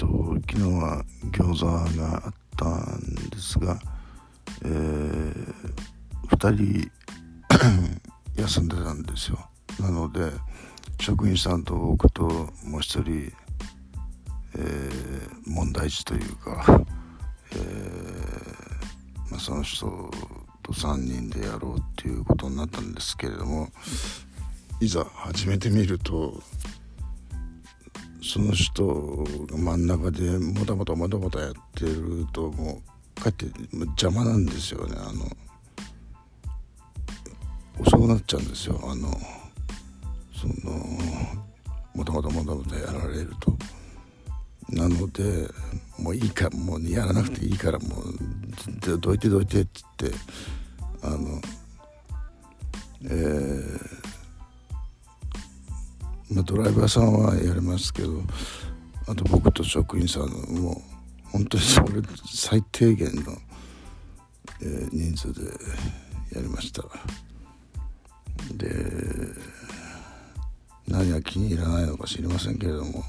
昨日は餃子があったんですが、2人休んでたんですよ。なので職員さんと僕ともう一人、問題児というか、その人と3人でやろうっていうことになったんですけれども、いざ始めてみるとその人が真ん中でもたもたやってると、もうかえって邪魔なんですよね。遅くなっちゃうんですよ。もたもたやられると。なのでもういいか、もうやらなくていいから、もうどいてって言って、ドライバーさんはやれますけど、あと僕と職員さんの、もう本当にそれ最低限の、人数でやりました。で、何が気に入らないのか知りませんけれども、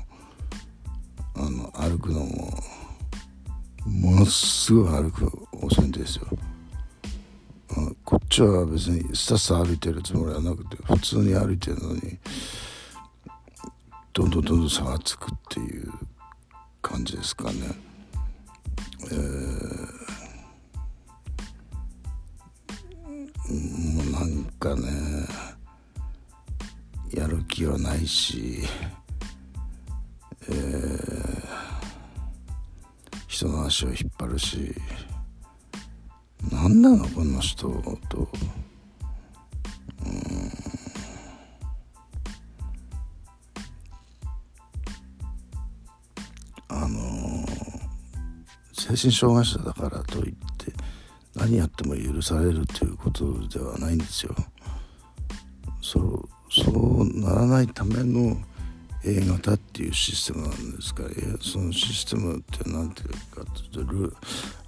歩くのもものすごい遅いんですよ。こっちは別にスタスタ歩いてるつもりはなくて、普通に歩いてるのにどんどん差がつくっていう感じですかね。もうなんかね、やる気はないし、人の足を引っ張るし、なんなのこの人と、精神障害者だからといって何やっても許されるということではないんですよ。そうならないための A 型っていうシステムなんですから、そのシステムって何ていうかという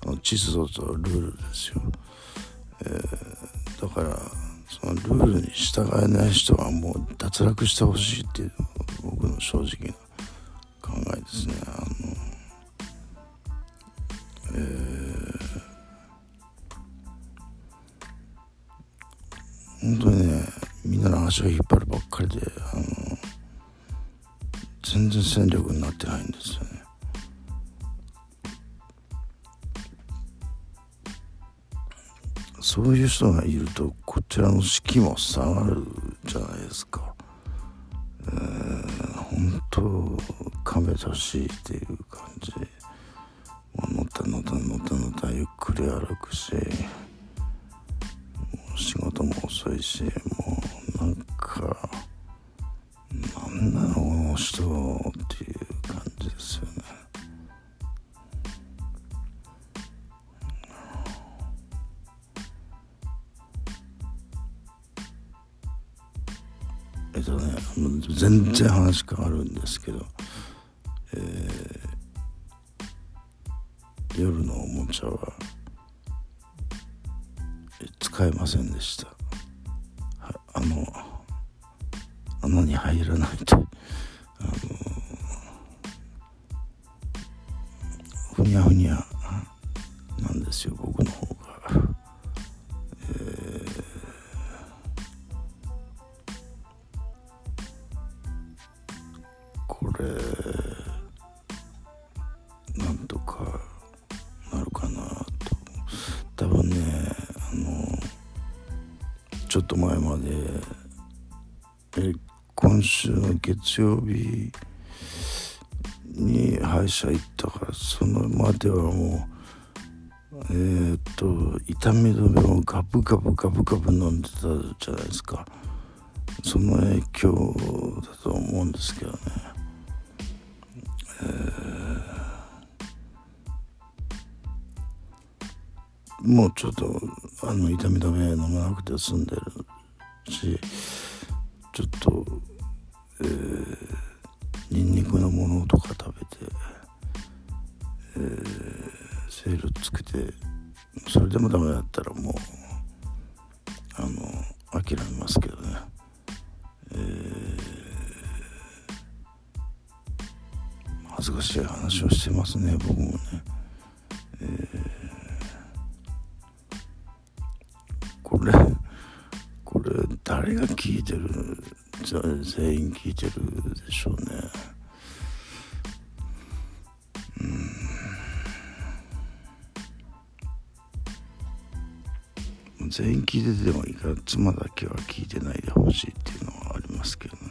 と、秩序とルールですよ。だからそのルールに従えない人はもう脱落してほしいっていう僕の正直な考えですね。本当にね、みんなの足を引っ張るばっかりで、全然戦力になってないんですよね。そういう人がいるとこちらの士気も下がるじゃないですか。本当勘弁してほしいっていう感じ。のたゆっくり歩くし、もう仕事も遅いし、もうなんかなんなのこの人っていう感じですよね。全然話変わるんですけど、夜のおもちゃは使えませんでした。穴に入らないと、ふにゃふにゃなんですよ、僕の方が。これなんとかなるかなと。多分ね、ちょっと前まで今週の月曜日に歯医者行ったから、そのまではもう痛み止めをガブガブ飲んでたじゃないですか。その影響だと思うんですけどね。もうちょっと痛み止め飲まなくて済んでるし、ちょっとニンニクのものとか食べて、セールつけて、それでもダメだったらもう諦めますけどね。恥ずか難しい話をしてますね、僕もね。これ誰が聞いてる、全員聞いてるでしょうね。全員聞いててもいいから妻だけは聞いてないでほしいっていうのはありますけどね。